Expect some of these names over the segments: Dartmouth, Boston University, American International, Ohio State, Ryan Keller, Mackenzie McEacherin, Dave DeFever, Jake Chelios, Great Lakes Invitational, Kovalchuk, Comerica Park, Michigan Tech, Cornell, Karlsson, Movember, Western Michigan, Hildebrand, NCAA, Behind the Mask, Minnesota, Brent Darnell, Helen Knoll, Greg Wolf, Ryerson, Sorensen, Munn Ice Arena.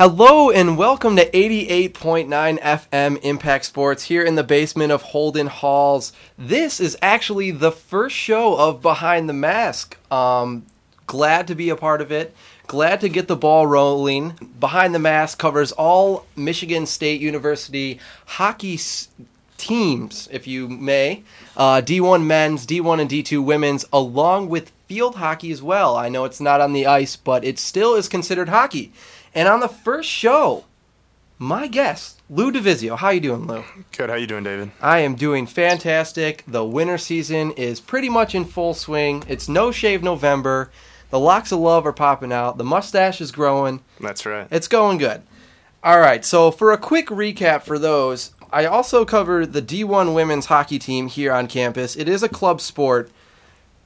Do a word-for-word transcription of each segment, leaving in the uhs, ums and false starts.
Hello and welcome to eighty-eight point nine F M Impact Sports here in the basement of Holden Halls. This is actually the first show of Behind the Mask. Um, glad to be a part of it. Glad to get the ball rolling. Behind the Mask covers all Michigan State University hockey s- teams, if you may. Uh, D one men's, D one and D two women's, along with field hockey as well. I know it's not on the ice, but it still is considered hockey. And on the first show, my guest, Lou DiVizio. How you doing, Lou? Good. How you doing, David? I am doing fantastic. The winter season is pretty much in full swing. It's No Shave November. The locks of love are popping out. The mustache is growing. That's right. It's going good. All right. So for a quick recap for those, I also cover the D one women's hockey team here on campus. It is a club sport,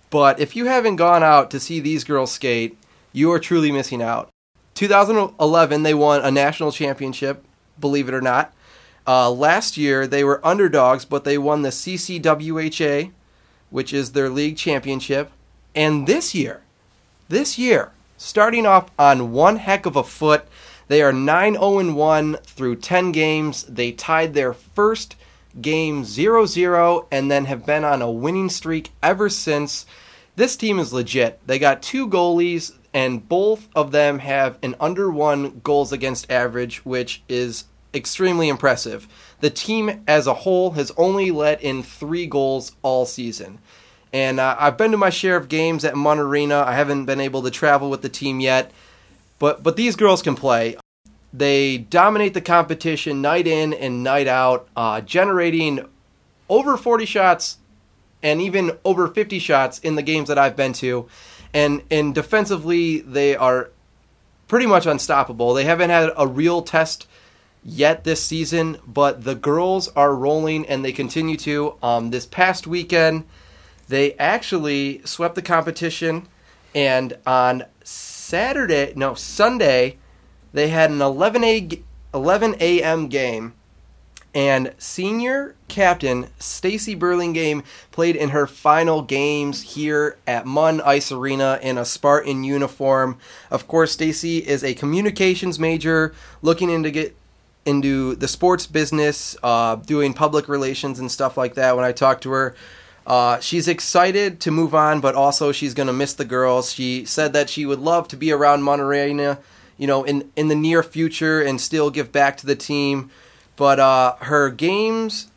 but if you haven't gone out to see these girls skate, you are truly missing out. twenty eleven, they won a national championship, believe it or not. Uh, last year, they were underdogs, but they won the C C W H A, which is their league championship. And this year, this year, starting off on one heck of a foot, they are nine oh one through ten games. They tied their first game zero zero and then have been on a winning streak ever since. This team is legit. They got two goalies, and both of them have an under one goals against average, which is extremely impressive. The team as a whole has only let in three goals all season. And uh, I've been to my share of games at Munn Arena. I haven't been able to travel with the team yet. But, but these girls can play. They dominate the competition night in and night out, uh, generating over forty shots and even over fifty shots in the games that I've been to. And, and defensively, they are pretty much unstoppable. They haven't had a real test yet this season, but the girls are rolling, and they continue to. Um, this past weekend, they actually swept the competition, and on Saturday, no, Sunday, they had an eleven a.m. game. And senior captain Stacy Burlingame played in her final games here at Munn Ice Arena in a Spartan uniform. Of course, Stacy is a communications major looking into get into the sports business, uh, doing public relations and stuff like that. When I talked to her, uh, she's excited to move on, but also she's going to miss the girls. She said that she would love to be around Munn Arena, you know, in in the near future and still give back to the team. But uh, her games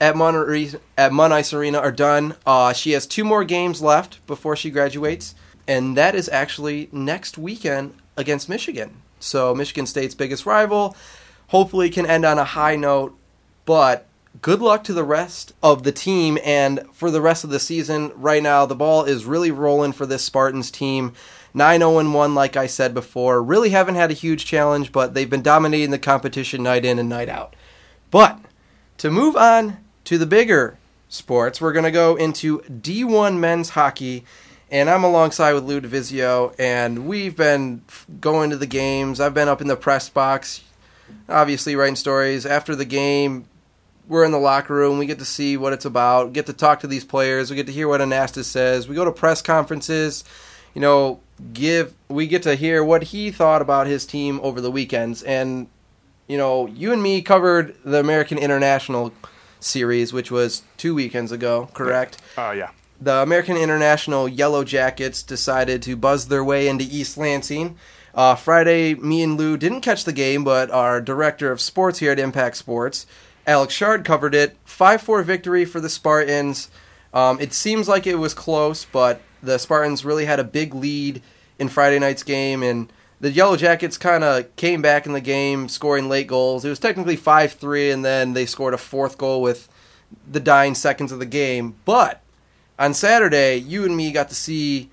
at Munn, at Munn Ice Arena are done. Uh, she has two more games left before she graduates, and that is actually next weekend against Michigan. So Michigan State's biggest rival hopefully can end on a high note, but good luck to the rest of the team and for the rest of the season. Right now, the ball is really rolling for this Spartans team. nine oh one, like I said before. Really haven't had a huge challenge, but they've been dominating the competition night in and night out. But to move on to the bigger sports, we're going to go into D one men's hockey. And I'm alongside with Lou DiVizio, and we've been going to the games. I've been up in the press box, obviously writing stories. After the game, we're in the locker room. We get to see what it's about. We get to talk to these players. We get to hear what Anastos says. We go to press conferences. You know, give we get to hear what he thought about his team over the weekends. And, you know, you and me covered the American International series, which was two weekends ago, correct? Oh, yeah. Uh, yeah. The American International Yellow Jackets decided to buzz their way into East Lansing. Uh, Friday, me and Lou didn't catch the game, but our director of sports here at Impact Sports, Alex Shard, covered it. five four victory for the Spartans. Um, it seems like it was close, but the Spartans really had a big lead in Friday night's game, and the Yellow Jackets kind of came back in the game, scoring late goals. It was technically five three, and then they scored a fourth goal with the dying seconds of the game. But on Saturday, you and me got to see,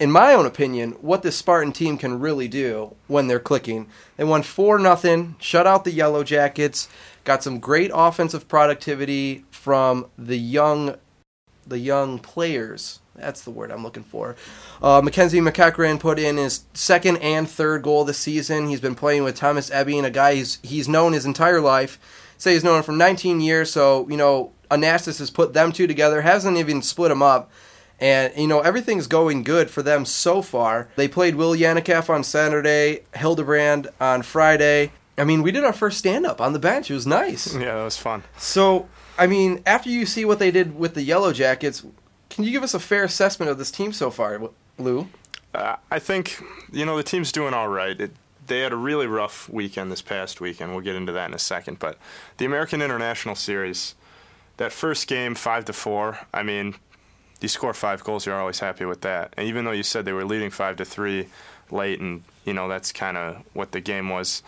in my own opinion, what this Spartan team can really do when they're clicking. They won four nothing, shut out the Yellow Jackets, got some great offensive productivity from the young, the young players. That's the word I'm looking for. Uh, Mackenzie McEacherin put in his second and third goal this season. He's been playing with Thomas Ebbing, a guy he's, he's known his entire life. Say he's known him for nineteen years, so, you know, Anastas has put them two together, hasn't even split them up. And, you know, everything's going good for them so far. They played Will Yanikaf on Saturday, Hildebrand on Friday. I mean, we did our first stand-up on the bench. It was nice. Yeah, that was fun. So, I mean, after you see what they did with the Yellow Jackets, can you give us a fair assessment of this team so far, Lou? Uh, I think, you know, the team's doing all right. It, they had a really rough weekend this past weekend. We'll get into that in a second. But the American International Series, that first game, five to four, I mean, you score five goals, you're always happy with that. And even though you said they were leading five to three late, and, you know, that's kind of what the game was.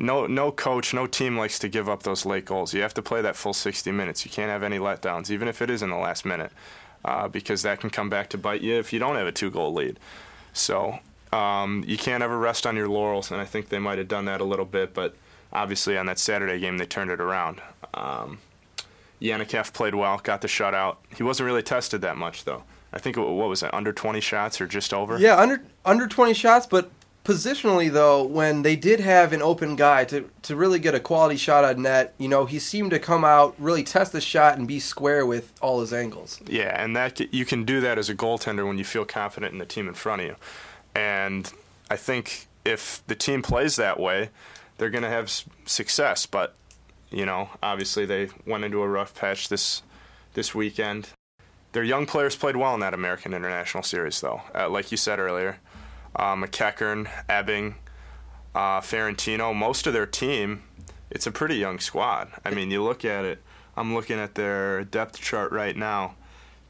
No no coach, no team likes to give up those late goals. You have to play that full sixty minutes. You can't have any letdowns, even if it is in the last minute, uh, because that can come back to bite you if you don't have a two-goal lead. So um, you can't ever rest on your laurels, and I think they might have done that a little bit, but obviously on that Saturday game they turned it around. Um, Yanikaf played well, got the shutout. He wasn't really tested that much, though. I think, what was it, under twenty shots or just over? Yeah, under under twenty shots, but positionally, though, when they did have an open guy to, to really get a quality shot on net, you know, he seemed to come out, really test the shot, and be square with all his angles. Yeah, and that you can do that as a goaltender when you feel confident in the team in front of you. And I think if the team plays that way, they're going to have success. But, you know, obviously they went into a rough patch this this weekend. Their young players played well in that American International Series, though, uh, like you said earlier. Uh, McEacherin, Ebbing, uh, Ferentino, most of their team, it's a pretty young squad. I mean, you look at it, I'm looking at their depth chart right now,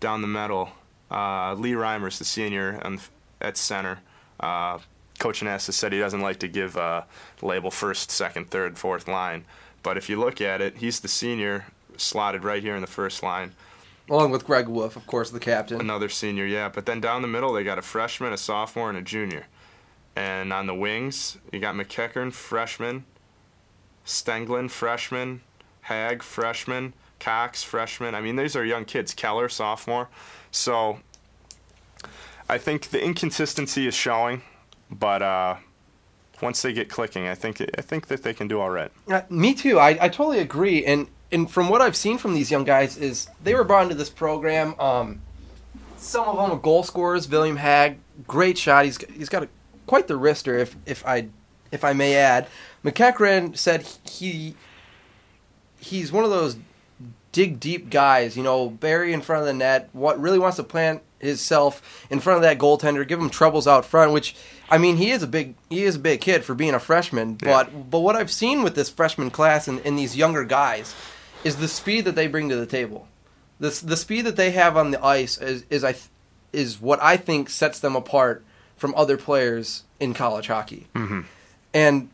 down the middle. Uh, Lee Reimer's the senior on, at center. Uh, Coach Anastos said he doesn't like to give uh, label first, second, third, fourth line. But if you look at it, he's the senior, slotted right here in the first line. Along with Greg Wolf, of course, the captain. Another senior, yeah. But then down the middle, they got a freshman, a sophomore, and a junior. And on the wings, you got McEacherin, freshman, Stenglein, freshman, Hag, freshman, Cox, freshman. I mean, these are young kids. Keller, sophomore. So I think the inconsistency is showing, but uh, once they get clicking, I think I think that they can do all right. Uh, me too. I, I totally agree. And And from what I've seen from these young guys is they were brought into this program. Um, some of them are goal scorers. William Hag, great shot. He's he's got a, quite the wrister, if if I if I may add. McEacherin said he he's one of those dig deep guys. You know, Berry in front of the net. What really wants to plant himself in front of that goaltender, give him troubles out front. Which I mean, he is a big he is a big kid for being a freshman. But yeah. but what I've seen with this freshman class and, and these younger guys is the speed that they bring to the table. The, the speed that they have on the ice is is I th- is what I think sets them apart from other players in college hockey. Mm-hmm. And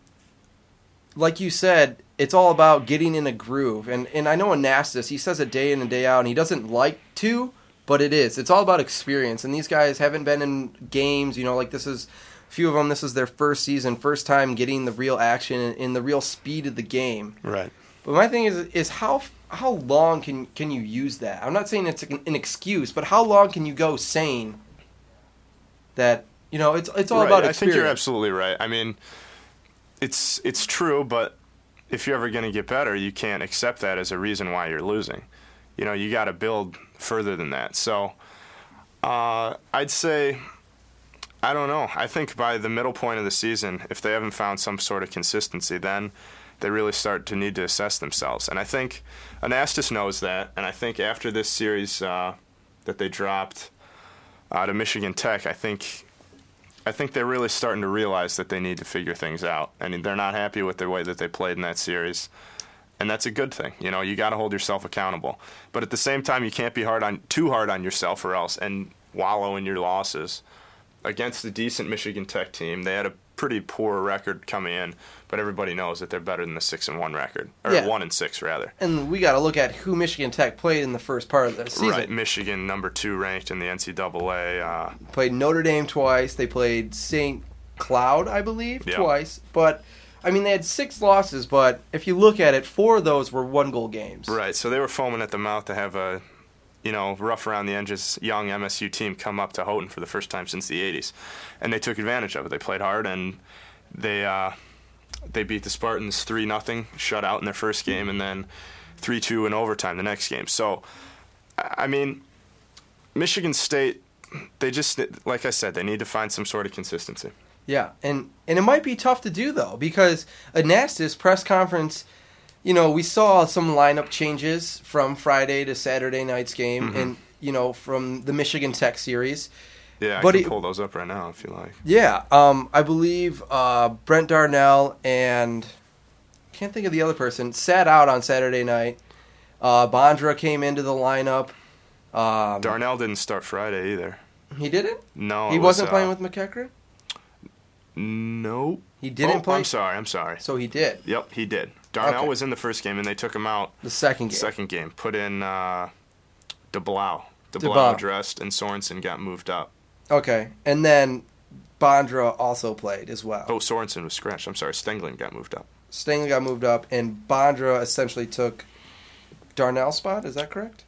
like you said, it's all about getting in a groove. And and I know Anastas, he says it day in and day out, and he doesn't like to, but it is. It's all about experience. And these guys haven't been in games, you know, like this is, a few of them, this is their first season, first time getting the real action and, and the real speed of the game. Right. But my thing is, is how how long can can you use that? I'm not saying it's an, an excuse, but how long can you go saying that, you know, it's it's all right. about experience. I think you're absolutely right. I mean, it's it's true, but if you're ever going to get better, you can't accept that as a reason why you're losing. You know, you got to build further than that. So uh, I'd say, I don't know. I think by the middle point of the season, if they haven't found some sort of consistency, then they really start to need to assess themselves. And I think Anastas knows that, and I think after this series uh, that they dropped uh, to Michigan Tech, I think I think they're really starting to realize that they need to figure things out. I mean, they're not happy with the way that they played in that series, and that's a good thing. You know, you got to hold yourself accountable. But at the same time, you can't be hard on too hard on yourself or else and wallow in your losses. Against the decent Michigan Tech team, they had a pretty poor record coming in, but everybody knows that they're better than the six and one record, or yeah. one and six rather. And we got to look at who Michigan Tech played in the first part of the season. Right, Michigan, number two ranked in the N C double A. Uh, played Notre Dame twice. They played Saint Cloud, I believe, yeah. twice. But I mean, they had six losses. But if you look at it, four of those were one goal games. Right, so they were foaming at the mouth to have a, you know, rough around the edges young M S U team come up to Houghton for the first time since the eighties. And they took advantage of it. They played hard, and they uh, they beat the Spartans three nothing, shut out in their first game, and then three two in overtime the next game. So, I mean, Michigan State, they just, like I said, they need to find some sort of consistency. Yeah, and, and it might be tough to do, though, because Anastos press conference, you know, we saw some lineup changes from Friday to Saturday night's game mm-hmm. and, you know, from the Michigan Tech series. Yeah, but I can it, pull those up right now if you like. Yeah, um, I believe uh, Brent Darnell and I can't think of the other person, sat out on Saturday night. Uh, Bondra came into the lineup. Um, Darnell didn't start Friday either. He didn't? No. He wasn't was, playing uh, with McEacherin? Nope. He didn't oh, play? I'm sorry, I'm sorry. So he did? Yep, he did. Darnell okay. was in the first game, and they took him out. The second game. Second game. Put in uh, DeBlau. DeBlau dressed, and Sorensen got moved up. Okay, and then Bondra also played as well. Oh, Sorensen was scratched. I'm sorry, Stenglein got moved up. Stenglein got moved up, and Bondra essentially took Darnell's spot. Is that correct?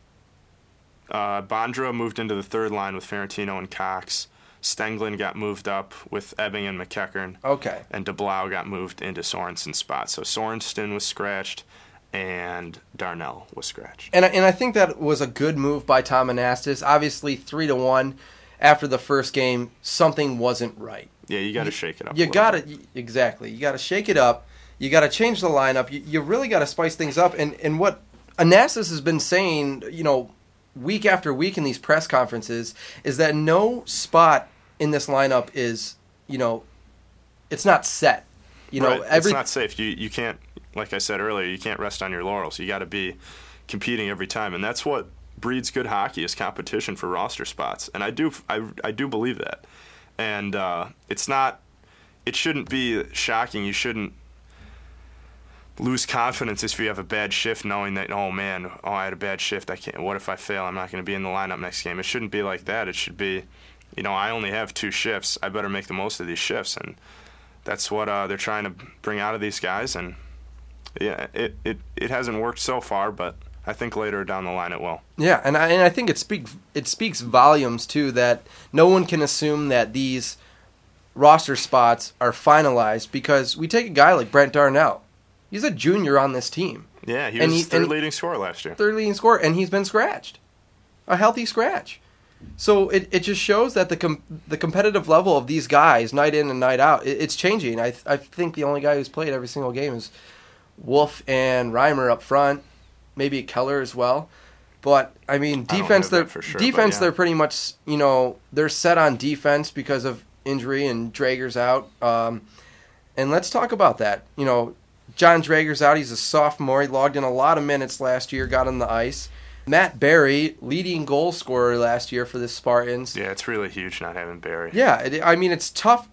Uh, Bondra moved into the third line with Ferentino and Cox. Stenglein got moved up with Ebbing and McEacherin. Okay. And DeBlau got moved into Sorensen's spot. So Sorensen was scratched, and Darnell was scratched. And I, and I think that was a good move by Tom Anastos. Obviously, three to one. After the first game, something wasn't right. Yeah, you got to shake it up. You got to exactly. You got to shake it up. You got to change the lineup. You, you really got to spice things up. And and what Anastos has been saying, you know, week after week in these press conferences, is that no spot in this lineup is, you know, it's not set. You know, right. every, it's not safe. You you can't, like I said earlier, you can't rest on your laurels. You got to be competing every time, and that's what breeds good hockey is competition for roster spots, and I do I, I do believe that, and uh, it's not it shouldn't be shocking. You shouldn't lose confidence if you have a bad shift, knowing that oh man, oh I had a bad shift. I can't. What if I fail? I'm not going to be in the lineup next game. It shouldn't be like that. It should be, you know, I only have two shifts. I better make the most of these shifts, and that's what uh, they're trying to bring out of these guys. And yeah, it it, it hasn't worked so far, but I think later down the line it will. Yeah, and I and I think it speak it speaks volumes too that no one can assume that these roster spots are finalized, because we take a guy like Brent Darnell. He's a junior on this team. Yeah, he was he, third leading scorer last year. Third leading scorer, and he's been scratched. A healthy scratch. So it, it just shows that the com- the competitive level of these guys night in and night out, it, it's changing. I I think the only guy who's played every single game is Wolf and Reimer up front. Maybe Keller as well, but I mean defense. I they're sure, defense. Yeah. They're pretty much, you know, they're set on defense because of injury and Drager's out. Um, and let's talk about that. You know, John Drager's out. He's a sophomore. He logged in a lot of minutes last year. Got on the ice. Matt Berry, leading goal scorer last year for the Spartans. Yeah, it's really huge not having Berry. Yeah, it, I mean it's tough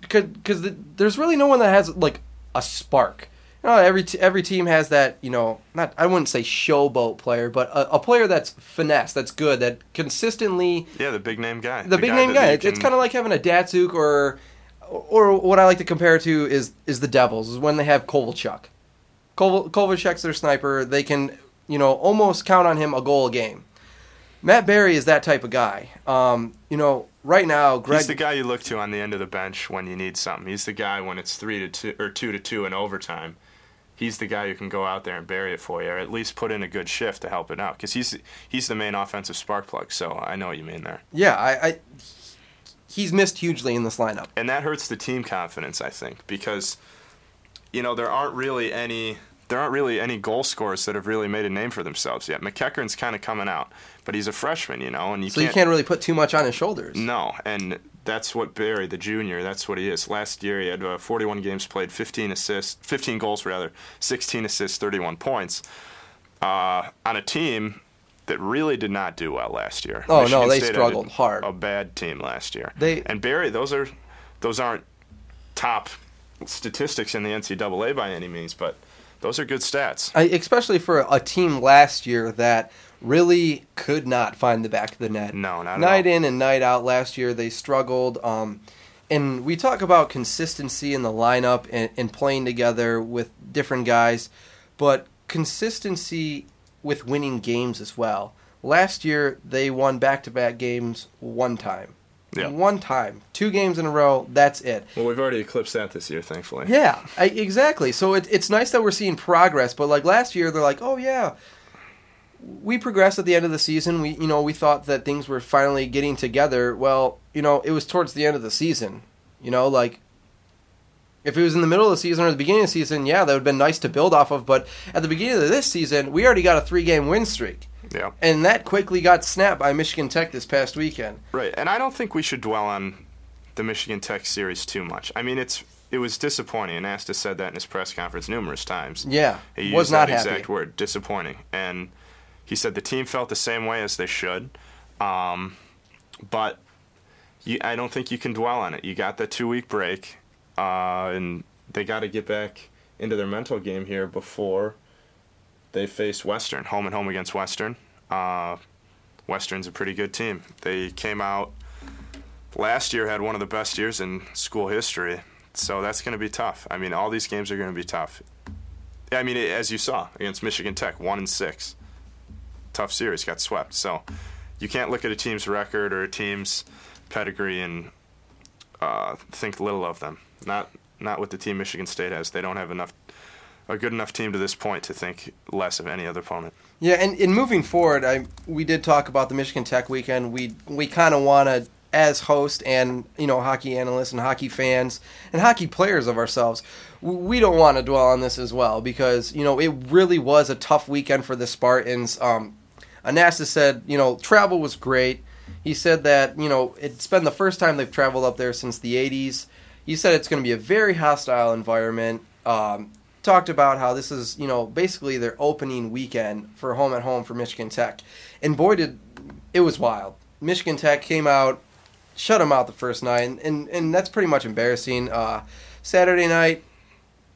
because the, there's really no one that has like a spark. No, every t- every team has that, you know, not I wouldn't say showboat player, but a, a player that's finesse, that's good, that consistently... Yeah, the big-name guy. The, the big-name guy. guy. Can... It's kind of like having a Datsuk, or or what I like to compare it to is is the Devils, is when they have Kovalchuk. Koval, Kovalchuk's their sniper. They can, you know, almost count on him a goal a game. Matt Berry is that type of guy. Um, you know, right now, Greg... He's the guy you look to on the end of the bench when you need something. He's the guy when it's three to two or two to two in overtime. He's the guy who can go out there and bury it for you, or at least put in a good shift to help it out, because he's he's the main offensive spark plug. So I know what you mean there. Yeah, I, I he's missed hugely in this lineup, and that hurts the team confidence, I think, because you know there aren't really any there aren't really any goal scorers that have really made a name for themselves yet. McEacherin's kind of coming out, but he's a freshman, you know, and you so can't, you can't really put too much on his shoulders. No, and that's what Berry, the junior, that's what he is. Last year he had uh, forty-one games played, fifteen assists, fifteen goals rather, sixteen assists, thirty-one points uh, on a team that really did not do well last year. Oh Michigan no, they State struggled a, hard. A bad team last year. They and Berry, those are those aren't top statistics in the N C double A by any means, but those are good stats. I, especially for a team last year that really could not find the back of the net. No, not at all. Night in and night out last year, they struggled. Um, and we talk about consistency in the lineup and, and playing together with different guys, but consistency with winning games as well. Last year, they won back-to-back games one time. Yeah. One time. Two games in a row, that's it. Well, we've already eclipsed that this year, thankfully. Yeah, I, exactly. So it, it's nice that we're seeing progress, but like last year, they're like, oh, yeah, we progressed at the end of the season. We, you know, we thought that things were finally getting together. Well, you know, it was towards the end of the season. You know, like, if it was in the middle of the season or the beginning of the season, yeah, that would have been nice to build off of. But at the beginning of this season, we already got a three-game win streak. Yeah. And that quickly got snapped by Michigan Tech this past weekend. Right. And I don't think we should dwell on the Michigan Tech series too much. I mean, it's it was disappointing. Anastos said that in his press conference numerous times. Yeah. He used was not that happy. Exact word, disappointing. And he said the team felt the same way as they should. Um, but you, I don't think you can dwell on it. You got that two-week break. Uh, and they got to get back into their mental game here before they face Western, home and home against Western. Uh, Western's a pretty good team. They came out last year, had one of the best years in school history, so that's going to be tough. I mean, all these games are going to be tough. I mean, as you saw against Michigan Tech, one and six, tough series, got swept. So you can't look at a team's record or a team's pedigree and uh, think little of them. Not not with the team Michigan State has. They don't have enough a good enough team to this point to think less of any other opponent. Yeah, and in moving forward, I we did talk about the Michigan Tech weekend. We we kind of want to, as host and you know hockey analysts and hockey fans and hockey players of ourselves, we don't want to dwell on this as well because you know it really was a tough weekend for the Spartans. Um, Anastas said you know travel was great. He said that you know it's been the first time they've traveled up there since the eighties. He said it's going to be a very hostile environment. Um, talked about how this is, you know, basically their opening weekend for home at home for Michigan Tech. And boy, did it was wild. Michigan Tech came out, shut them out the first night, and, and, and that's pretty much embarrassing. Uh, Saturday night,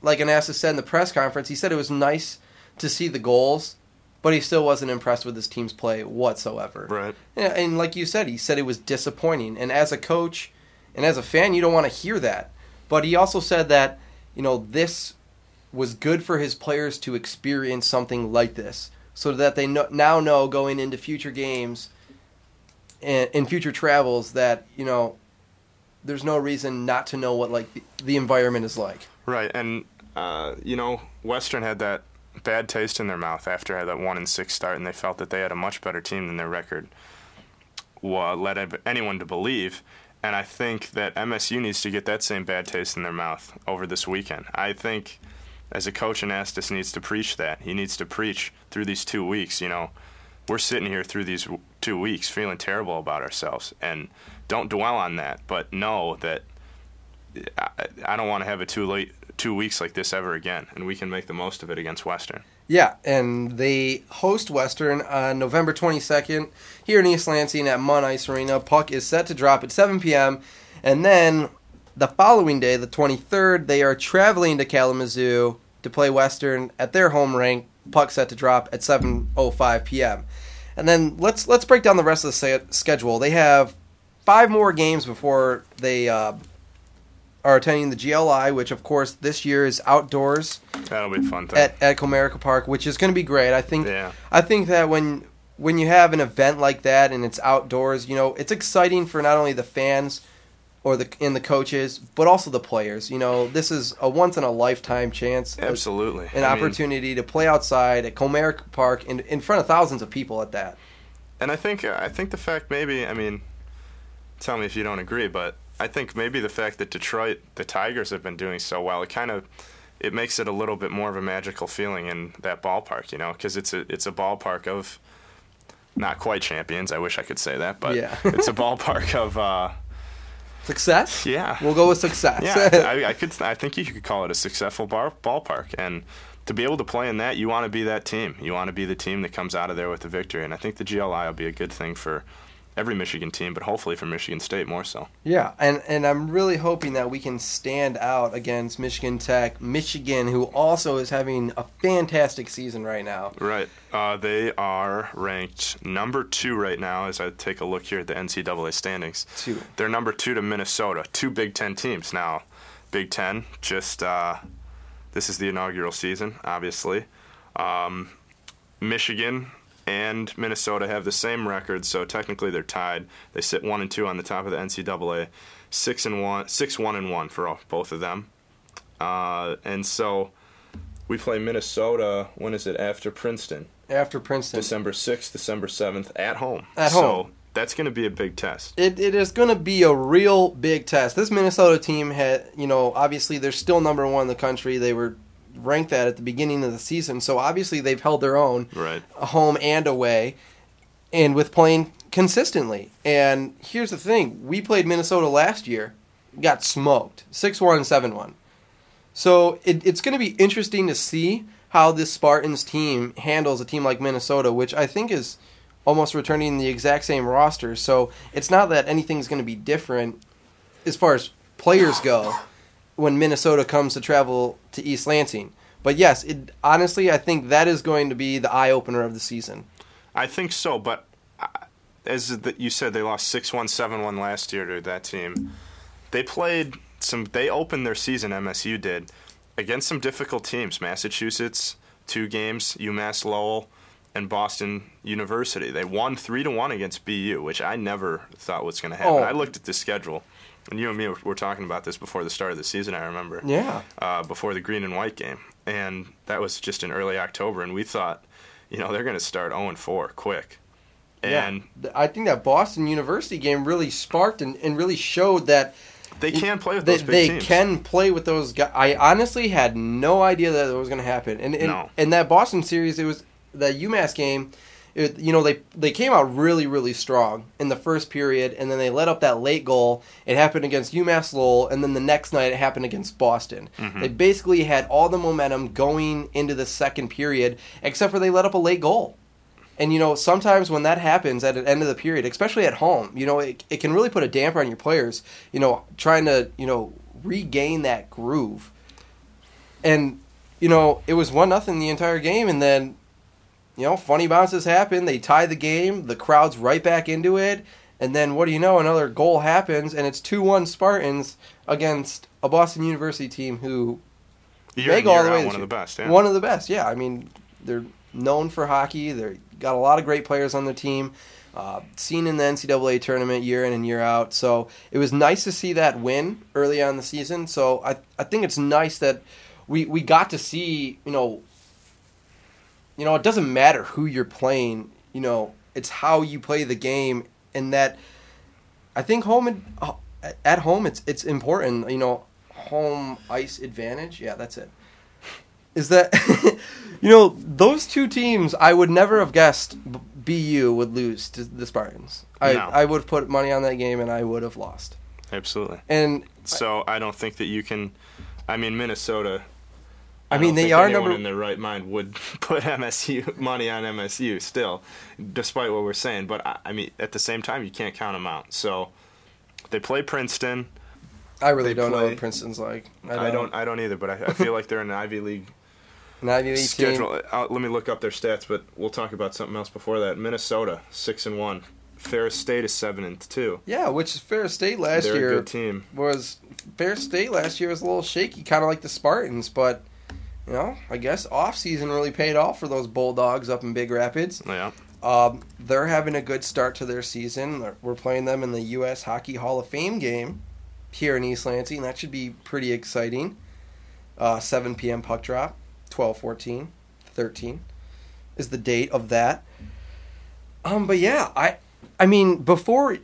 like Anastas said in the press conference, he said it was nice to see the goals, but he still wasn't impressed with his team's play whatsoever. Right. Yeah, and like you said, he said it was disappointing. And as a coach, and as a fan, you don't want to hear that. But he also said that, you know, this was good for his players to experience something like this so that they know, now know going into future games and in future travels that, you know, there's no reason not to know what, like, the, the environment is like. Right, and, uh, you know, Western had that bad taste in their mouth after that one and six start, and they felt that they had a much better team than their record well, led anyone to believe. And I think that M S U needs to get that same bad taste in their mouth over this weekend. I think, as a coach, Anastas needs to preach that. He needs to preach through these two weeks. You know, we're sitting here through these two weeks feeling terrible about ourselves. And don't dwell on that, but know that I, I don't want to have a two late two weeks like this ever again. And we can make the most of it against Western. Yeah, and they host Western on November twenty-second here in East Lansing at Munn Ice Arena. Puck is set to drop at seven p.m. And then the following day, the twenty-third, they are traveling to Kalamazoo to play Western at their home rink. Puck set to drop at seven oh five p.m. And then let's let's break down the rest of the schedule. They have five more games before they uh, are attending the G L I, which, of course, this year is outdoors. That'll be a fun thing. At, at Comerica Park, which is going to be great. I think yeah. I think that when when you have an event like that and it's outdoors, you know, it's exciting for not only the fans or the and the coaches, but also the players. You know, this is a once-in-a-lifetime chance. Absolutely. An I opportunity mean, to play outside at Comerica Park in, in front of thousands of people at that. And I think I think the fact maybe, I mean, tell me if you don't agree, but I think maybe the fact that Detroit, the Tigers, have been doing so well, it kind of it makes it a little bit more of a magical feeling in that ballpark, you know, because it's a it's a ballpark of not quite champions. I wish I could say that, but yeah. It's a ballpark of uh, success. Yeah, we'll go with success. Yeah, I, I could. I think you could call it a successful bar, ballpark, and to be able to play in that, you want to be that team. You want to be the team that comes out of there with the victory, and I think the G L I will be a good thing for every Michigan team, but hopefully for Michigan State more so. Yeah, and, and I'm really hoping that we can stand out against Michigan Tech. Michigan, who also is having a fantastic season right now. Right. Uh, they are ranked number two right now as I take a look here at the N C double A standings. Two. They're number two to Minnesota, two Big Ten teams now. Big Ten, just uh, this is the inaugural season, obviously. Um, Michigan and Minnesota have the same record, so technically they're tied. They sit one and two on the top of the N C double A, six and one, six one and one for all, both of them. Uh, and so we play Minnesota. When is it after Princeton? after Princeton. December sixth, December seventh, at home. At home. So that's going to be a big test. It It is going to be a real big test. This Minnesota team had, you know, obviously they're still number one in the country. They were ranked that at the beginning of the season. So obviously they've held their own, right, home and away, and with playing consistently. And here's the thing. We played Minnesota last year, got smoked, six one, seven one. So it, it's going to be interesting to see how this Spartans team handles a team like Minnesota, which I think is almost returning the exact same roster. So it's not that anything's going to be different as far as players go when Minnesota comes to travel to East Lansing. But yes, it, honestly, I think that is going to be the eye-opener of the season. I think so, but as you said, they lost six one, seven one last year to that team. They played some. They opened their season, M S U did, against some difficult teams. Massachusetts, two games, UMass Lowell, and Boston University. They won three to one against B U, which I never thought was going to happen. Oh. I looked at the schedule, and you and me were talking about this before the start of the season, I remember. Yeah. Uh, before the green and white game. And that was just in early October, and we thought, you know, they're going to start oh and four quick. And yeah. I think that Boston University game really sparked and, and really showed that They can play with those they, big they teams. They can play with those guys. I honestly had no idea that it was going to happen. And and, no. and that Boston series, it was the UMass game, it, you know, they they came out really, really strong in the first period, and then they let up that late goal. It happened against UMass Lowell, and then the next night it happened against Boston. Mm-hmm. They basically had all the momentum going into the second period, except for they let up a late goal. And, you know, sometimes when that happens at the end of the period, especially at home, you know, it it can really put a damper on your players, you know, trying to, you know, regain that groove. And, you know, it was one nothing the entire game, and then, you know, funny bounces happen. They tie the game. The crowd's right back into it. And then, what do you know, another goal happens, and it's two one Spartans against a Boston University team who year they go all the way. One of the best, yeah. One of the best, yeah. I mean, they're known for hockey. They're got a lot of great players on their team, uh, seen in the N C double A tournament year in and year out. So it was nice to see that win early on in the season. So I I think it's nice that we, we got to see, you know, you know, it doesn't matter who you're playing. You know, it's how you play the game. And that I think home and, uh, at home, it's it's important. You know, home ice advantage. Yeah, that's it. Is that, you know, those two teams, I would never have guessed B U would lose to the Spartans. I, no. I would have put money on that game, and I would have lost. Absolutely. And so I, I don't think that you can, I mean, Minnesota, I, I mean, don't they think are anyone number... in their right mind would put M S U money on M S U still, despite what we're saying. But, I, I mean, at the same time, you can't count them out. So they play Princeton. I really they don't play, know what Princeton's like. I don't, I don't, I don't either, but I, I feel like they're in an Ivy League. schedule. Let me look up their stats, but we'll talk about something else before that. Minnesota, six and one. Ferris State is seven and two. Yeah, which Ferris State last They're year a good team. was Ferris State last year was a little shaky, kind of like the Spartans. But you know, I guess off season really paid off for those Bulldogs up in Big Rapids. Yeah. Um, they're having a good start to their season. We're playing them in the U S Hockey Hall of Fame game here in East Lansing. That should be pretty exciting. Uh, seven p.m. puck drop. twelve fourteen thirteen is the date of that. Um, but yeah, I I mean, before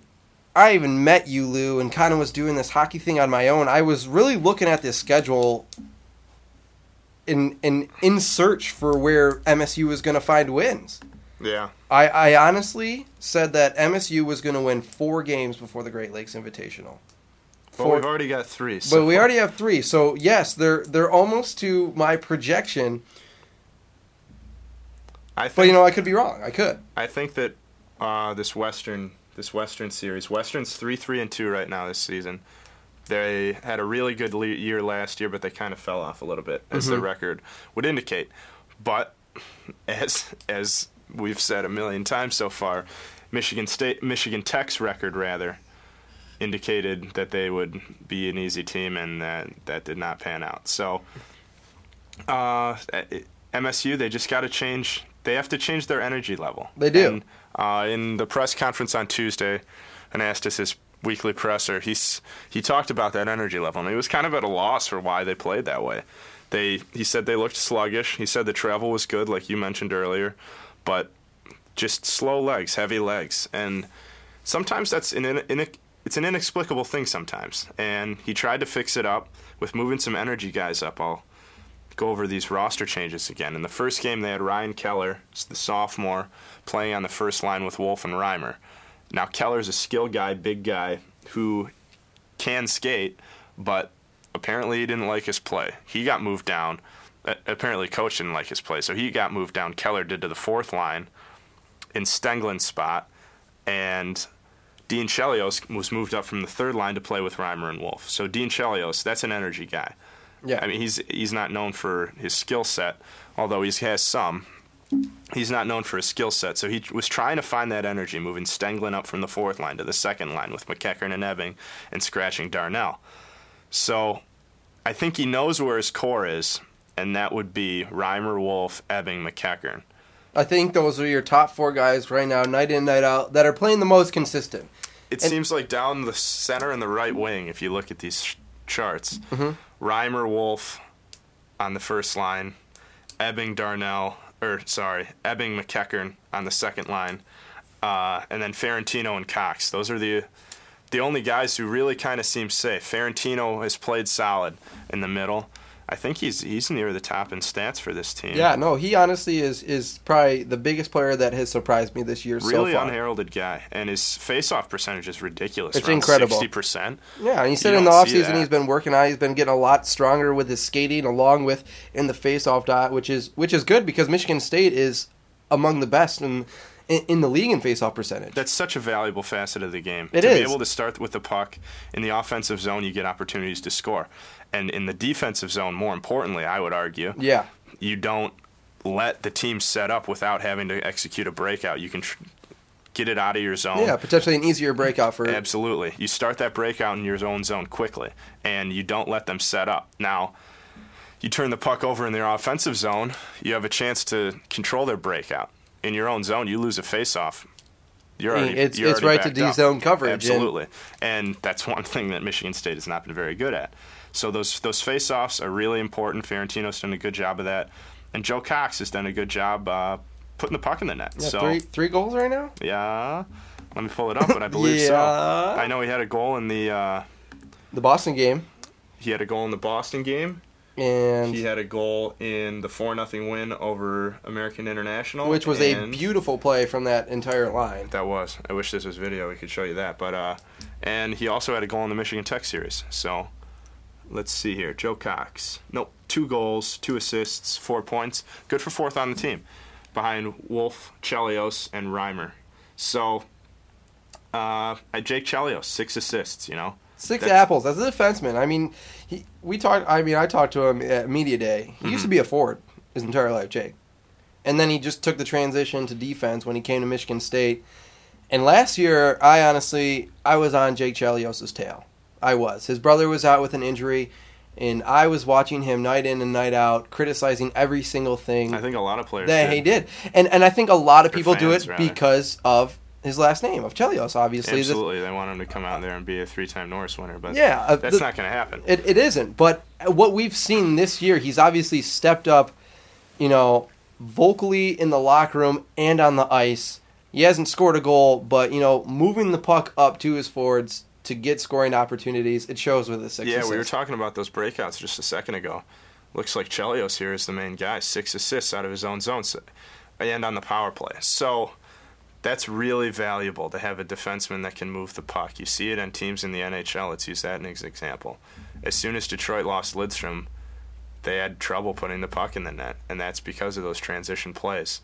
I even met you, Lou, and kind of was doing this hockey thing on my own, I was really looking at this schedule in in, in search for where M S U was going to find wins. Yeah. I, I honestly said that M S U was going to win four games before the Great Lakes Invitational. But well, we've already got three. So. But we already have three. So, yes, they're they're almost to my projection. I think, but, you know, I could be wrong. I could. I think that uh, this Western this Western series, Western's three three and two right now this season. They had a really good le- year last year, but they kind of fell off a little bit, as mm-hmm. their record would indicate. But as as we've said a million times so far, Michigan State, Michigan Tech's record, rather, indicated that they would be an easy team, and that, that did not pan out. So uh, M S U, they just got to change. They have to change their energy level. They do. And, uh, in the press conference on Tuesday, Anastos' weekly presser, he's, he talked about that energy level, and he was kind of at a loss for why they played that way. They He said they looked sluggish. He said the travel was good, like you mentioned earlier. but just slow legs, heavy legs. And sometimes that's an in, in, it's an inexplicable thing sometimes. And he tried to fix it up with moving some energy guys up. I'll go over these roster changes again. In the first game, they had Ryan Keller, the sophomore, playing on the first line with Wolf and Reimer. Now, Keller's a skilled guy, big guy, who can skate, but apparently he didn't like his play. He got moved down. Apparently, coach didn't like his play, so he got moved down. Keller did to the fourth line in Stenglein's spot, and Dean Chelios was moved up from the third line to play with Reimer and Wolf. So Dean Chelios, that's an energy guy. Yeah, I mean, he's he's not known for his skill set, although he has some. He's not known for his skill set, so he was trying to find that energy, moving Stenglein up from the fourth line to the second line with McEacherin and Ebbing and scratching Darnell. So I think he knows where his core is, and that would be Reimer, Wolf, Ebbing, McEacherin. I think those are your top four guys right now, night in, night out, that are playing the most consistent. It and- seems like down the center and the right wing, if you look at these sh- charts, mm-hmm. Reimer, Wolf on the first line, Ebbing, Darnell... or sorry, Ebbing, McEacherin on the second line, uh, and then Ferentino and Cox. Those are the the only guys who really kind of seem safe. Ferentino has played solid in the middle. I think he's he's near the top in stats for this team. Yeah, no, he honestly is is probably the biggest player that has surprised me this year really so far. Really unheralded guy, and his faceoff percentage is ridiculous. It's incredible. sixty percent. Yeah, and he said in the offseason he's been working on, he's been getting a lot stronger with his skating along with in the faceoff dot, which is which is good because Michigan State is among the best in in, in the league in faceoff percentage. That's such a valuable facet of the game. It is. To be able to start with the puck in the offensive zone, you get opportunities to score. And in the defensive zone, more importantly, I would argue, yeah, you don't let the team set up without having to execute a breakout. You can tr- get it out of your zone. Yeah, potentially an easier breakout for absolutely. You start that breakout in your own zone quickly, and you don't let them set up. Now, you turn the puck over in their offensive zone, you have a chance to control their breakout. In your own zone, you lose a faceoff. You're already, it's you're it's right to D-zone coverage. Absolutely, and-, and that's one thing that Michigan State has not been very good at. So those those face-offs are really important. Ferentino's done a good job of that. And Joe Cox has done a good job uh, putting the puck in the net. Yeah, so three, three goals right now? Yeah. Let me pull it up, but I believe yeah. so. I know he had a goal in the... Uh, the Boston game. He had a goal in the Boston game. And he had a goal in the four nothing win over American International. Which was a beautiful play from that entire line. That was. I wish this was video. We could show you that. But uh, and he also had a goal in the Michigan Tech series. So... Let's see here. Joe Cox. Nope. Two goals, two assists, four points. Good for fourth on the team behind Wolf, Chelios, and Reimer. So, uh, Jake Chelios, six assists, you know. Six That's, apples. As a defenseman, I mean, he, we talked. I mean, I talked to him at media day. He mm-hmm. used to be a forward his entire life, Jake. And then he just took the transition to defense when he came to Michigan State. And last year, I honestly, I was on Jake Chelios' tail. I was. His brother was out with an injury, and I was watching him night in and night out, criticizing every single thing. I think a lot of players that did. he did. And and I think a lot of Their people fans, do it rather. because of his last name, of Chelios, obviously. Absolutely. This, they want him to come out there and be a three-time Norris winner, but yeah, uh, that's the, not going to happen. It, it isn't. But what we've seen this year, he's obviously stepped up, you know, vocally in the locker room and on the ice. He hasn't scored a goal, but, you know, moving the puck up to his forwards, to get scoring opportunities, it shows with the six Yeah, assists. We were talking about those breakouts just a second ago. Looks like Chelios here is the main guy. Six assists out of his own zone and on the power play. So that's really valuable to have a defenseman that can move the puck. You see it on teams in the N H L. Let's use that as an example. As soon as Detroit lost Lidstrom, they had trouble putting the puck in the net, and that's because of those transition plays.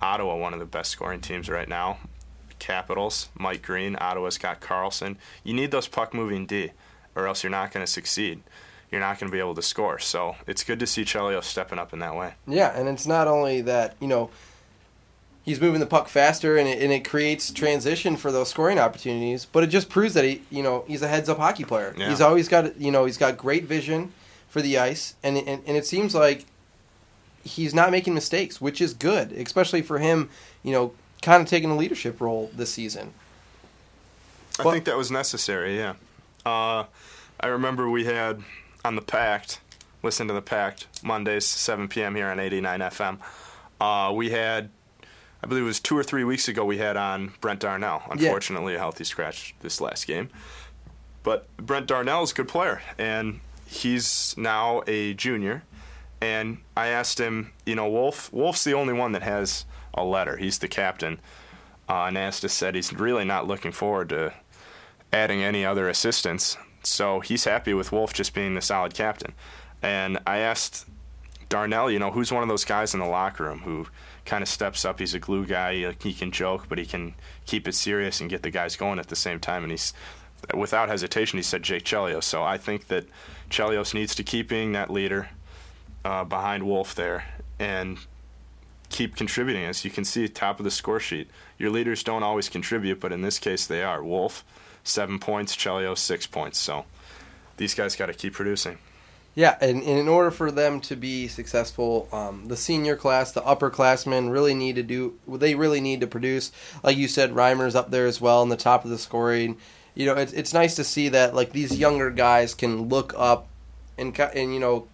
Ottawa, one of the best scoring teams right now. Capitals, Mike Green, Ottawa Scott Karlsson. You need those puck-moving D, or else you're not going to succeed. You're not going to be able to score. So it's good to see Chelios stepping up in that way. Yeah, and it's not only that, you know, he's moving the puck faster, and it, and it creates transition for those scoring opportunities, but it just proves that he, you know, he's a heads-up hockey player. Yeah. He's always got, you know, he's got great vision for the ice, and and, and it seems like he's not making mistakes, which is good, especially for him, you know, kind of taking a leadership role this season. I but, think that was necessary, yeah. Uh, I remember we had on the Pact, listen to the Pact, Mondays, seven p.m. here on eighty-nine F M. Uh, we had I believe it was two or three weeks ago we had on Brent Darnell. Unfortunately, yeah. a healthy scratch this last game. But Brent Darnell is a good player, and he's now a junior. And I asked him, you know, Wolf. Wolf's the only one that has a letter. He's the captain. Uh, Anastos said he's really not looking forward to adding any other assistants. So he's happy with Wolf just being the solid captain. And I asked Darnell, you know, who's one of those guys in the locker room who kind of steps up. He's a glue guy. He, he can joke, but he can keep it serious and get the guys going at the same time. And he's, without hesitation, he said Jake Chelios. So I think that Chelios needs to keep being that leader uh, behind Wolf there and keep contributing. As you can see, top of the score sheet, your leaders don't always contribute, but in this case they are. Wolf, seven points, Chelios, six points. So these guys got to keep producing. Yeah, and, and in order for them to be successful, um, the senior class, the upperclassmen really need to do. They really need to produce. Like you said, Reimer's up there as well in the top of the scoring. You know, it's it's nice to see that like these younger guys can look up and and you know,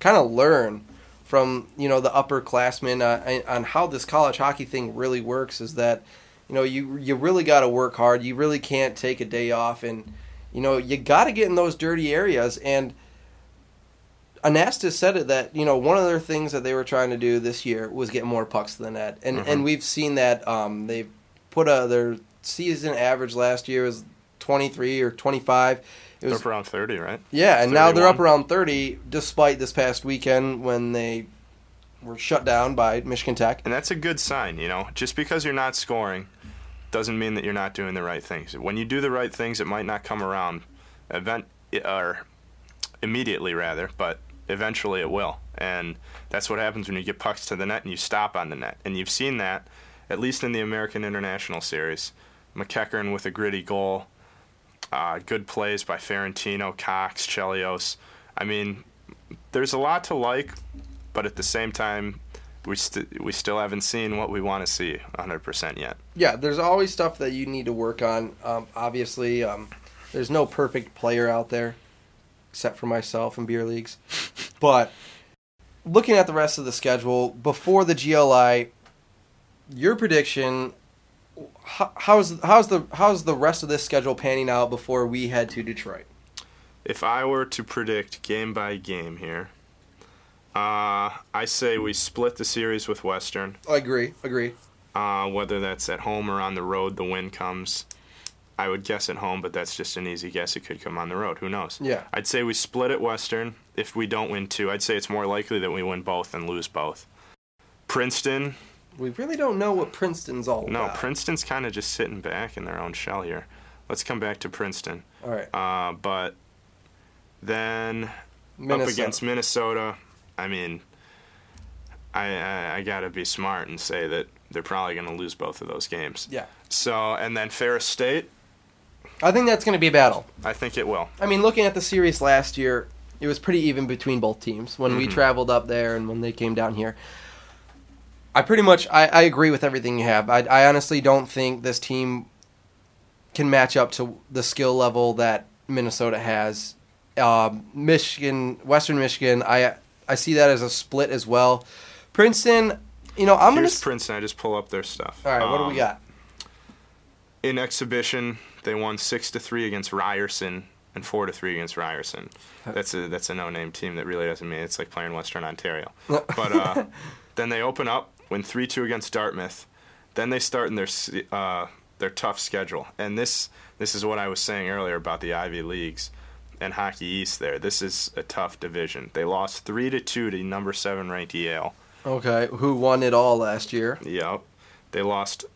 kind of learn from you know the upperclassmen uh, on how this college hockey thing really works. Is that you know you you really got to work hard. You really can't take a day off, and you know you got to get in those dirty areas and. Anastas said it that, you know, one of their things that they were trying to do this year was get more pucks to the net. And mm-hmm. and we've seen that um, they put a, their season average last year was twenty-three or twenty-five. It was, they're up around thirty, right? Yeah, and thirty-one. Now they're up around thirty despite this past weekend when they were shut down by Michigan Tech. And that's a good sign, you know. Just because you're not scoring doesn't mean that you're not doing the right things. When you do the right things, it might not come around event or immediately rather, but eventually it will. And that's what happens when you get pucks to the net and you stop on the net. And you've seen that, at least in the American International Series. McEacherin with a gritty goal. Uh, good plays by Ferentino, Cox, Chelios. I mean, there's a lot to like, but at the same time, we, st- we still haven't seen what we want to see one hundred percent yet. Yeah, there's always stuff that you need to work on. Um, obviously, um, there's no perfect player out there, except for myself and beer leagues. But looking at the rest of the schedule, before the G L I, your prediction, how, how's, how's, the, how's the rest of this schedule panning out before we head to Detroit? If I were to predict game by game here, uh, I say we split the series with Western. I agree, agree. Uh, whether that's at home or on the road, the win comes. I would guess at home, but that's just an easy guess. It could come on the road. Who knows? Yeah. I'd say we split at Western. If we don't win two, I'd say it's more likely that we win both and lose both. Princeton. We really don't know what Princeton's all no, about. No, Princeton's kind of just sitting back in their own shell here. Let's come back to Princeton. All right. Uh, but then Minnesota. Up against Minnesota, I mean, I, I, I got to be smart and say that they're probably going to lose both of those games. Yeah. So, and then Ferris State. I think that's going to be a battle. I think it will. I mean, looking at the series last year, it was pretty even between both teams when mm-hmm. we traveled up there and when they came down here. I pretty much I, I agree with everything you have. I, I honestly don't think this team can match up to the skill level that Minnesota has. Uh, Michigan, Western Michigan, I I see that as a split as well. Princeton, you know, I'm going to... Here's gonna... Princeton. I just pull up their stuff. All right, um, what do we got? In exhibition, they won six to three against Ryerson and four to three against Ryerson. That's a that's a no-name team that really doesn't mean it's like playing Western Ontario. But uh, then they open up, win three two against Dartmouth. Then they start in their uh, their tough schedule, and this this is what I was saying earlier about the Ivy Leagues and Hockey East. There, this is a tough division. They lost three to two to number seven ranked Yale. Okay, who won it all last year? Yep, they lost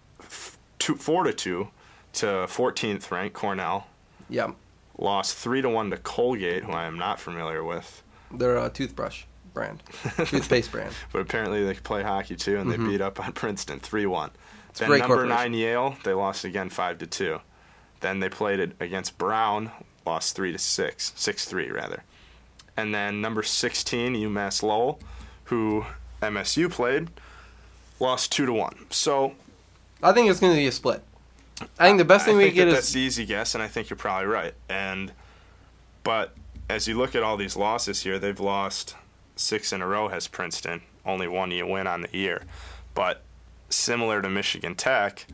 two four to two. To fourteenth ranked Cornell. Yep. Lost three to one to Colgate, who I am not familiar with. They're a toothbrush brand, toothpaste brand. But apparently they play hockey too, and mm-hmm. they beat up on Princeton three one. Then number nine Yale, they lost again five to two. Then they played it against Brown, lost three to six, six three rather. And then number sixteen UMass Lowell, who M S U played, lost two to one. So, I think it's going to be a split. I think the best thing I we think get that is that's the easy guess, and I think you're probably right. And but as you look at all these losses here, they've lost six in a row. Has Princeton only one win on the year? But similar to Michigan Tech,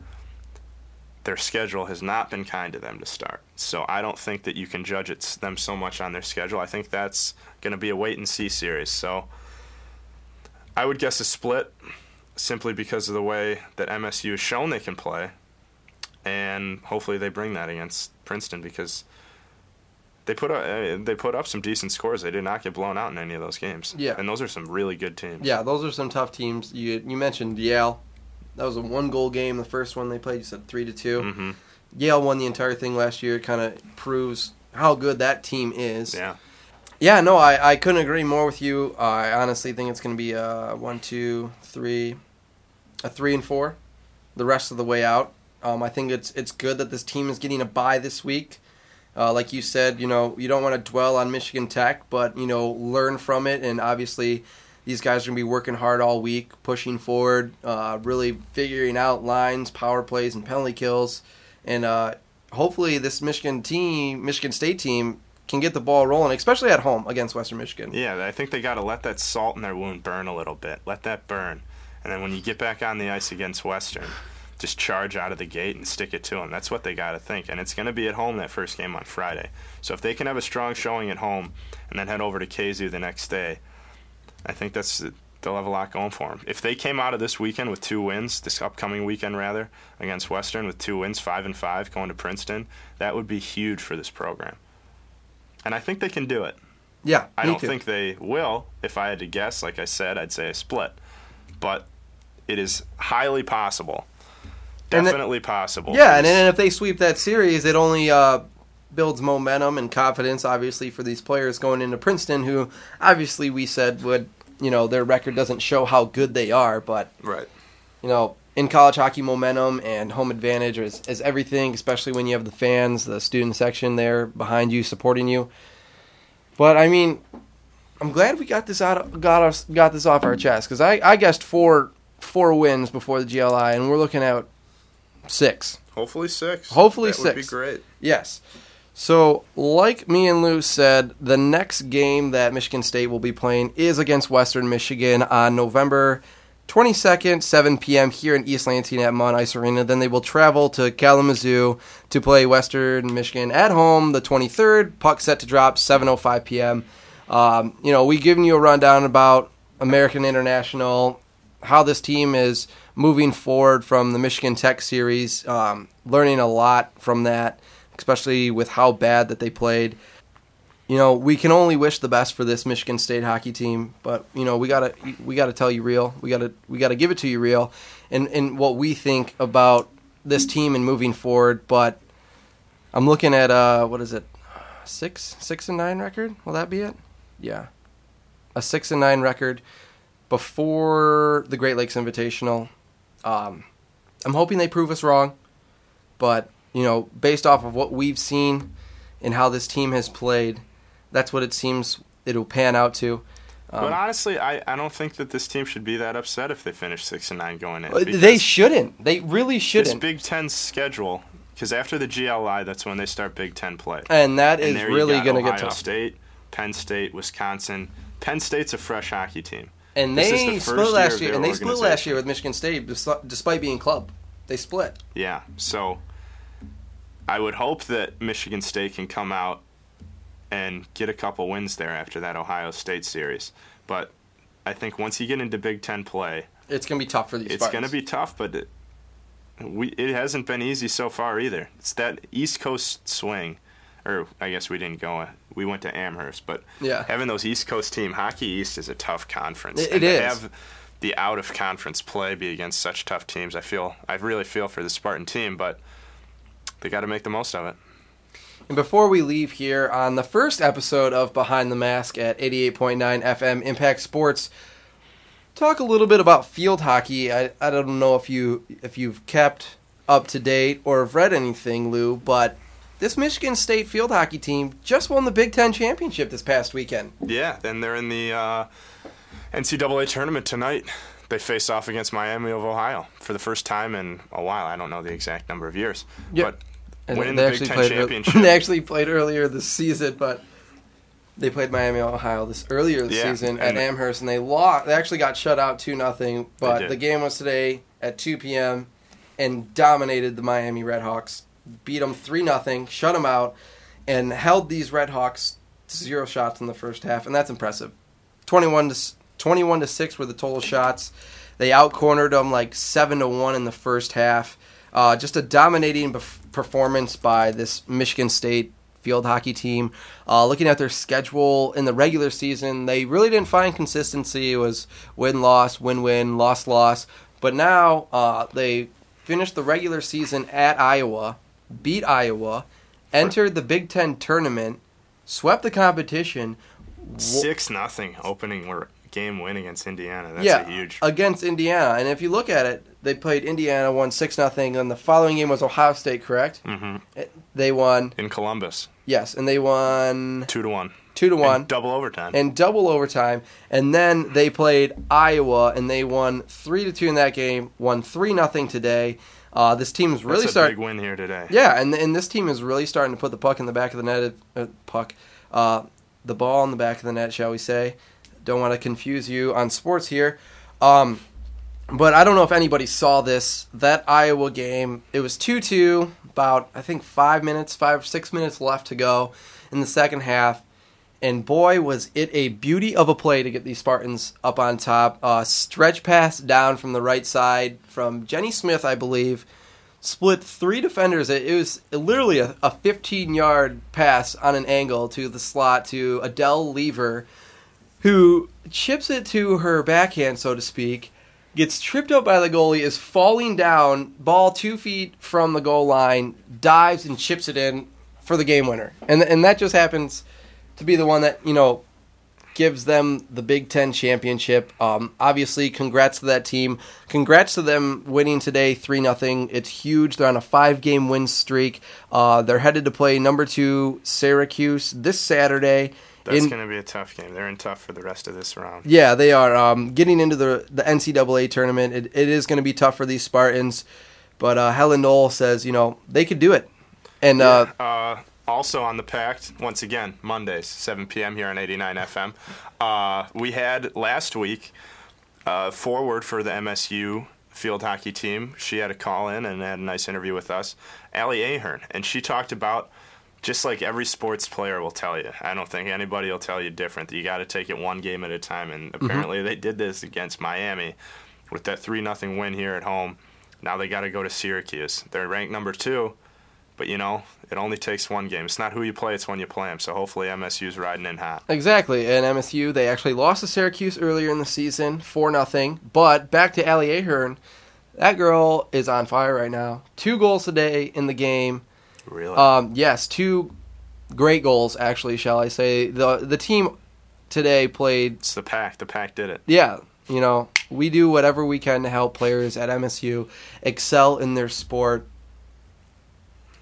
their schedule has not been kind to them to start. So I don't think that you can judge it, them so much on their schedule. I think that's going to be a wait-and-see series. So I would guess a split simply because of the way that M S U has shown they can play. And hopefully they bring that against Princeton, because they put up, uh, they put up some decent scores. They did not get blown out in any of those games. Yeah. And those are some really good teams. Yeah, those are some tough teams. You you mentioned Yale. That was a one-goal game, the first one they played. You said three to two. Mm-hmm. Yale won the entire thing last year. It kind of proves how good that team is. Yeah. Yeah, no, I, I couldn't agree more with you. Uh, I honestly think it's going to be a one two three, a three and four the rest of the way out. Um, I think it's it's good that this team is getting a bye this week. Uh, like you said, you know, you don't want to dwell on Michigan Tech, but, you know, learn from it. And obviously these guys are going to be working hard all week, pushing forward, uh, really figuring out lines, power plays, and penalty kills. And uh, hopefully this Michigan team, Michigan State team, can get the ball rolling, especially at home against Western Michigan. Yeah, I think they got to let that salt in their wound burn a little bit. Let that burn. And then when you get back on the ice against Western, just charge out of the gate and stick it to them. That's what they got to think. And it's going to be at home, that first game on Friday. So if they can have a strong showing at home and then head over to K Z the next day, I think that's they'll have a lot going for them. If they came out of this weekend with two wins, this upcoming weekend rather, against Western with two wins, five and five, going to Princeton, that would be huge for this program. And I think they can do it. Yeah, I don't too. think they will. If I had to guess, like I said, I'd say a split. But it is highly possible. Definitely and it, possible. Yeah, and, and if they sweep that series, it only uh, builds momentum and confidence, obviously, for these players going into Princeton, who obviously we said would, you know, their record doesn't show how good they are, but, right. you know, in college hockey, momentum and home advantage is, is everything, especially when you have the fans, the student section there behind you, supporting you. But, I mean, I'm glad we got this out of, got us, got this off our chest, because I, I guessed four four wins before the G L I, and we're looking at Six. Hopefully six. Hopefully that six. That would be great. Yes. So, like me and Lou said, the next game that Michigan State will be playing is against Western Michigan on November twenty-second, seven p.m. here in East Lansing at Munn Ice Arena. Then they will travel to Kalamazoo to play Western Michigan at home the twenty-third. Puck set to drop, seven oh five p.m. Um, you know, we've given you a rundown about American International, how this team is moving forward from the Michigan Tech series, um, learning a lot from that, especially with how bad that they played. You know, we can only wish the best for this Michigan State hockey team, but you know, we gotta we gotta tell you real, we gotta we gotta give it to you real, and and what we think about this team and moving forward. But I'm looking at uh, what is it, six six and nine record? Will that be it? Yeah, a six and nine record before the Great Lakes Invitational. Um, I'm hoping they prove us wrong, but, you know, based off of what we've seen and how this team has played, that's what it seems it'll pan out to. Um, but honestly, I, I don't think that this team should be that upset if they finish six and nine going in. They shouldn't. They really shouldn't. This Big Ten schedule, because after the G L I, that's when they start Big Ten play. And that is and really going to get tough. Ohio State, Penn State, Wisconsin. Penn State's a fresh hockey team. And they the split last year, year and they split last year with Michigan State, despite being club. They split. Yeah, so I would hope that Michigan State can come out and get a couple wins there after that Ohio State series. But I think once you get into Big Ten play, it's going to be tough for these. It's going to be tough, but it, we, it hasn't been easy so far either. It's that East Coast swing. Or I guess we didn't go. We went to Amherst, but yeah. having those East Coast team, Hockey East is a tough conference. It, it and is. To have the out of conference play be against such tough teams, I feel I really feel for the Spartan team, but they got to make the most of it. And before we leave here on the first episode of Behind the Mask at eighty-eight point nine F M Impact Sports, talk a little bit about field hockey. I I don't know if you if you've kept up to date or have read anything, Lou, but this Michigan State field hockey team just won the Big Ten championship this past weekend. Yeah, and they're in the uh, N C double A tournament tonight. They face off against Miami of Ohio for the first time in a while. I don't know the exact number of years. Yep. But winning the Big Ten championship. They actually played earlier this season, but they played Miami of Ohio this earlier this yeah, season at Amherst, and they lost. They actually got shut out two nothing. But the game was today at two p.m. and dominated the Miami Redhawks, beat them three nothing, shut them out, and held these Redhawks to zero shots in the first half, and that's impressive. twenty-one to twenty-one to six were the total shots. They out-cornered them like seven to one in the first half. Uh, just a dominating bef- performance by this Michigan State field hockey team. Uh, looking at their schedule in the regular season, they really didn't find consistency. It was win-loss, win-win, loss-loss. But now uh, they finished the regular season at Iowa, beat Iowa, entered the Big Ten tournament, swept the competition. six nothing opening where... game win against Indiana. That's yeah, a huge... against Indiana. And if you look at it, they played Indiana, won six nothing, and the following game was Ohio State, correct? Mm-hmm. They won... in Columbus. Yes, and they won... two to one. two to one. And double overtime. And double overtime. And then they played Iowa, and they won three to two in that game, won three nothing today. Uh, this team is really starting... That's a start- big win here today. Yeah, and and this team is really starting to put the puck in the back of the net... Uh, puck. Uh, the ball in the back of the net, shall we say. Don't want to confuse you on sports here. Um, but I don't know if anybody saw this. That Iowa game, it was two two, about, I think, five minutes, five, six minutes left to go in the second half. And boy, was it a beauty of a play to get these Spartans up on top. Uh, stretch pass down from the right side from Jenny Smith, I believe. Split three defenders. It was literally a fifteen-yard pass on an angle to the slot to Adele Lever, who chips it to her backhand, so to speak, gets tripped up by the goalie, is falling down, ball two feet from the goal line, dives and chips it in for the game winner. And and that just happens to be the one that, you know, gives them the Big Ten championship. Um, obviously, congrats to that team. Congrats to them winning today three nothing. It's huge. They're on a five-game win streak. Uh, they're headed to play number two Syracuse this Saturday. That's going to be a tough game. They're in tough for the rest of this round. Yeah, they are. Um, getting into the the N C double A tournament, it, it is going to be tough for these Spartans. But uh, Helen Knoll says, you know, they could do it. And yeah. uh, uh, also on the Pact, once again, Mondays, seven p.m. here on eighty-nine F M. Uh, we had last week a forward for the M S U field hockey team. She had a call in and had a nice interview with us, Allie Ahern. And she talked about, just like every sports player will tell you, I don't think anybody will tell you different, that you got to take it one game at a time. And apparently mm-hmm. they did this against Miami with that three nothing win here at home. Now they got to go to Syracuse. They're ranked number two, but, you know, it only takes one game. It's not who you play, it's when you play them. So hopefully M S U's riding in hot. Exactly. And M S U, they actually lost to Syracuse earlier in the season, four nothing. But back to Allie Ahern, that girl is on fire right now. Two goals today in the game. Really? Um, yes, two great goals, actually, shall I say. The the team today played... It's the Pack. The Pack did it. Yeah. You know, we do whatever we can to help players at M S U excel in their sport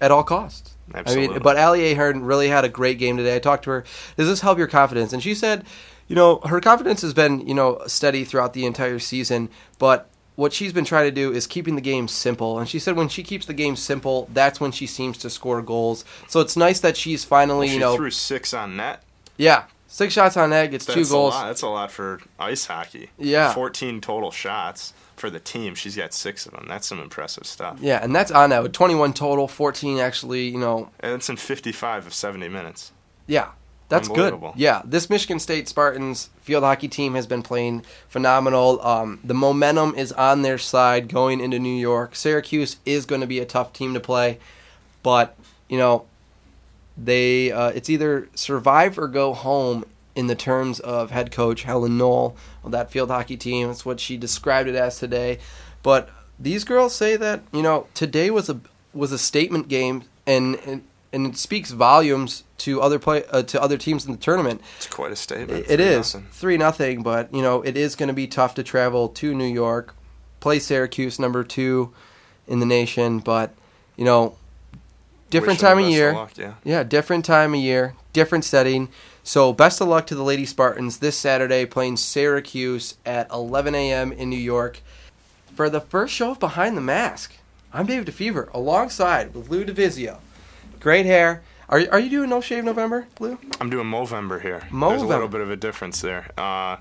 at all costs. Absolutely. I mean, but Allie Ahern really had a great game today. I talked to her, does this help your confidence? And she said, you know, her confidence has been, you know, steady throughout the entire season, but what she's been trying to do is keeping the game simple. And she said when she keeps the game simple, that's when she seems to score goals. So it's nice that she's finally, well, she you know... she threw six on net. Yeah. Six shots on net, gets that's two goals. A lot. That's a lot for ice hockey. Yeah. fourteen total shots for the team. She's got six of them. That's some impressive stuff. Yeah, and that's on net. twenty-one total, fourteen actually, you know... And it's in fifty-five of seventy minutes. Yeah. That's good. Yeah, this Michigan State Spartans field hockey team has been playing phenomenal. Um, the momentum is on their side going into New York. Syracuse is going to be a tough team to play, but you know, they uh, it's either survive or go home in the terms of head coach Helen Knoll of that field hockey team. That's what she described it as today. But these girls say that you know today was a was a statement game, and. and And it speaks volumes to other play uh, to other teams in the tournament. It's quite a statement. It, it is three nothing, but you know it is going to be tough to travel to New York, play Syracuse, number two in the nation. But you know, different time of year. Luck, yeah. yeah, different time of year, different setting. So best of luck to the Lady Spartans this Saturday playing Syracuse at eleven a.m. in New York for the first show of Behind the Mask. I'm Dave DeFever alongside with Lou DiVizio. Great hair. Are are you doing No Shave November, Lou? I'm doing Movember here. Movember. There's a little bit of a difference there. Uh,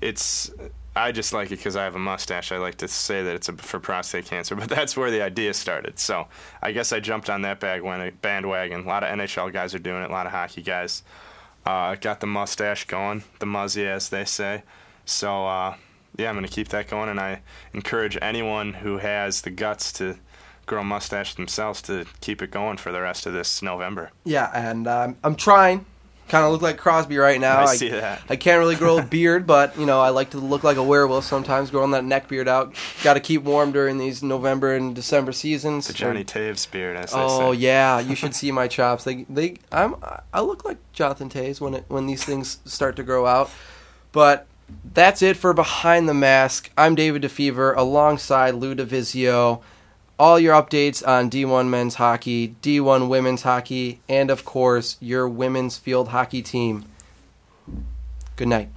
it's I just like it because I have a mustache. I like to say that it's a, for prostate cancer, but that's where the idea started. So I guess I jumped on that bag when, bandwagon. A lot of N H L guys are doing it, a lot of hockey guys. Uh, got the mustache going, the muzzy, as they say. So, uh, yeah, I'm going to keep that going, and I encourage anyone who has the guts to grow a mustache themselves to keep it going for the rest of this November. Yeah, and um, I'm trying. Kind of look like Crosby right now. I, I see that. I can't really grow a beard, but, you know, I like to look like a werewolf sometimes, growing that neck beard out. Got to keep warm during these November and December seasons. The Johnny Taves beard, as oh, they say. Oh, yeah. You should see my chops. They, they, I'm, I look like Jonathan Taves when, it, when these things start to grow out. But that's it for Behind the Mask. I'm David DeFever alongside Lou DiVizio. All your updates on D one men's hockey, D one women's hockey, and, of course, your women's field hockey team. Good night.